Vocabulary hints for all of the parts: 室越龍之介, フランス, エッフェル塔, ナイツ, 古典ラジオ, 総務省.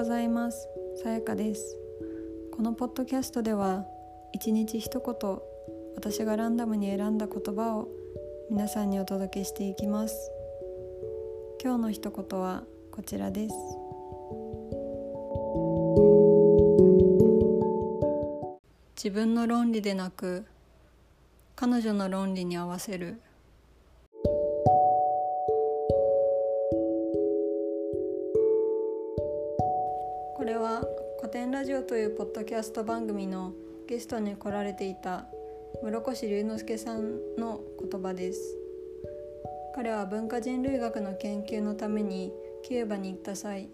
ございます。さやかです。このポッドキャストでは1日一言、私がランダムに選んだ言葉を皆さんにお届けしていきます。今日の一言はこちらです。自分の論理でなく彼女の論理に合わせる。これは古典ラジオというポッドキャスト番組のゲストに来られていた室越龍之介さんの言葉です。彼は文化人類学の研究のためにキューバに行った際、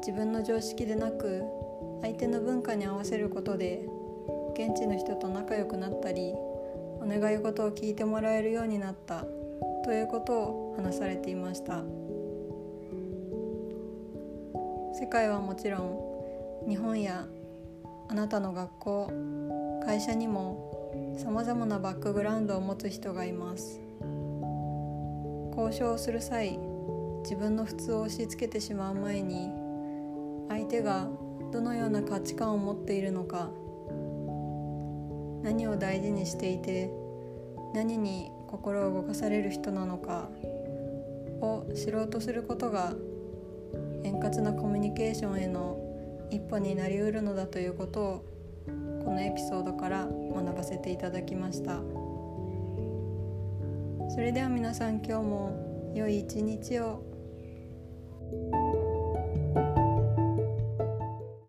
自分の常識でなく相手の文化に合わせることで現地の人と仲良くなったり、お願い事を聞いてもらえるようになったということを話されていました。世界はもちろん、日本やあなたの学校、会社にもさまざまなバックグラウンドを持つ人がいます。交渉をする際、自分の普通を押し付けてしまう前に、相手がどのような価値観を持っているのか、何を大事にしていて、何に心を動かされる人なのかを知ろうとすることが、円滑なコミュニケーションへの一歩になりうるのだということを、このエピソードから学ばせていただきました。それでは皆さん、今日も良い一日を。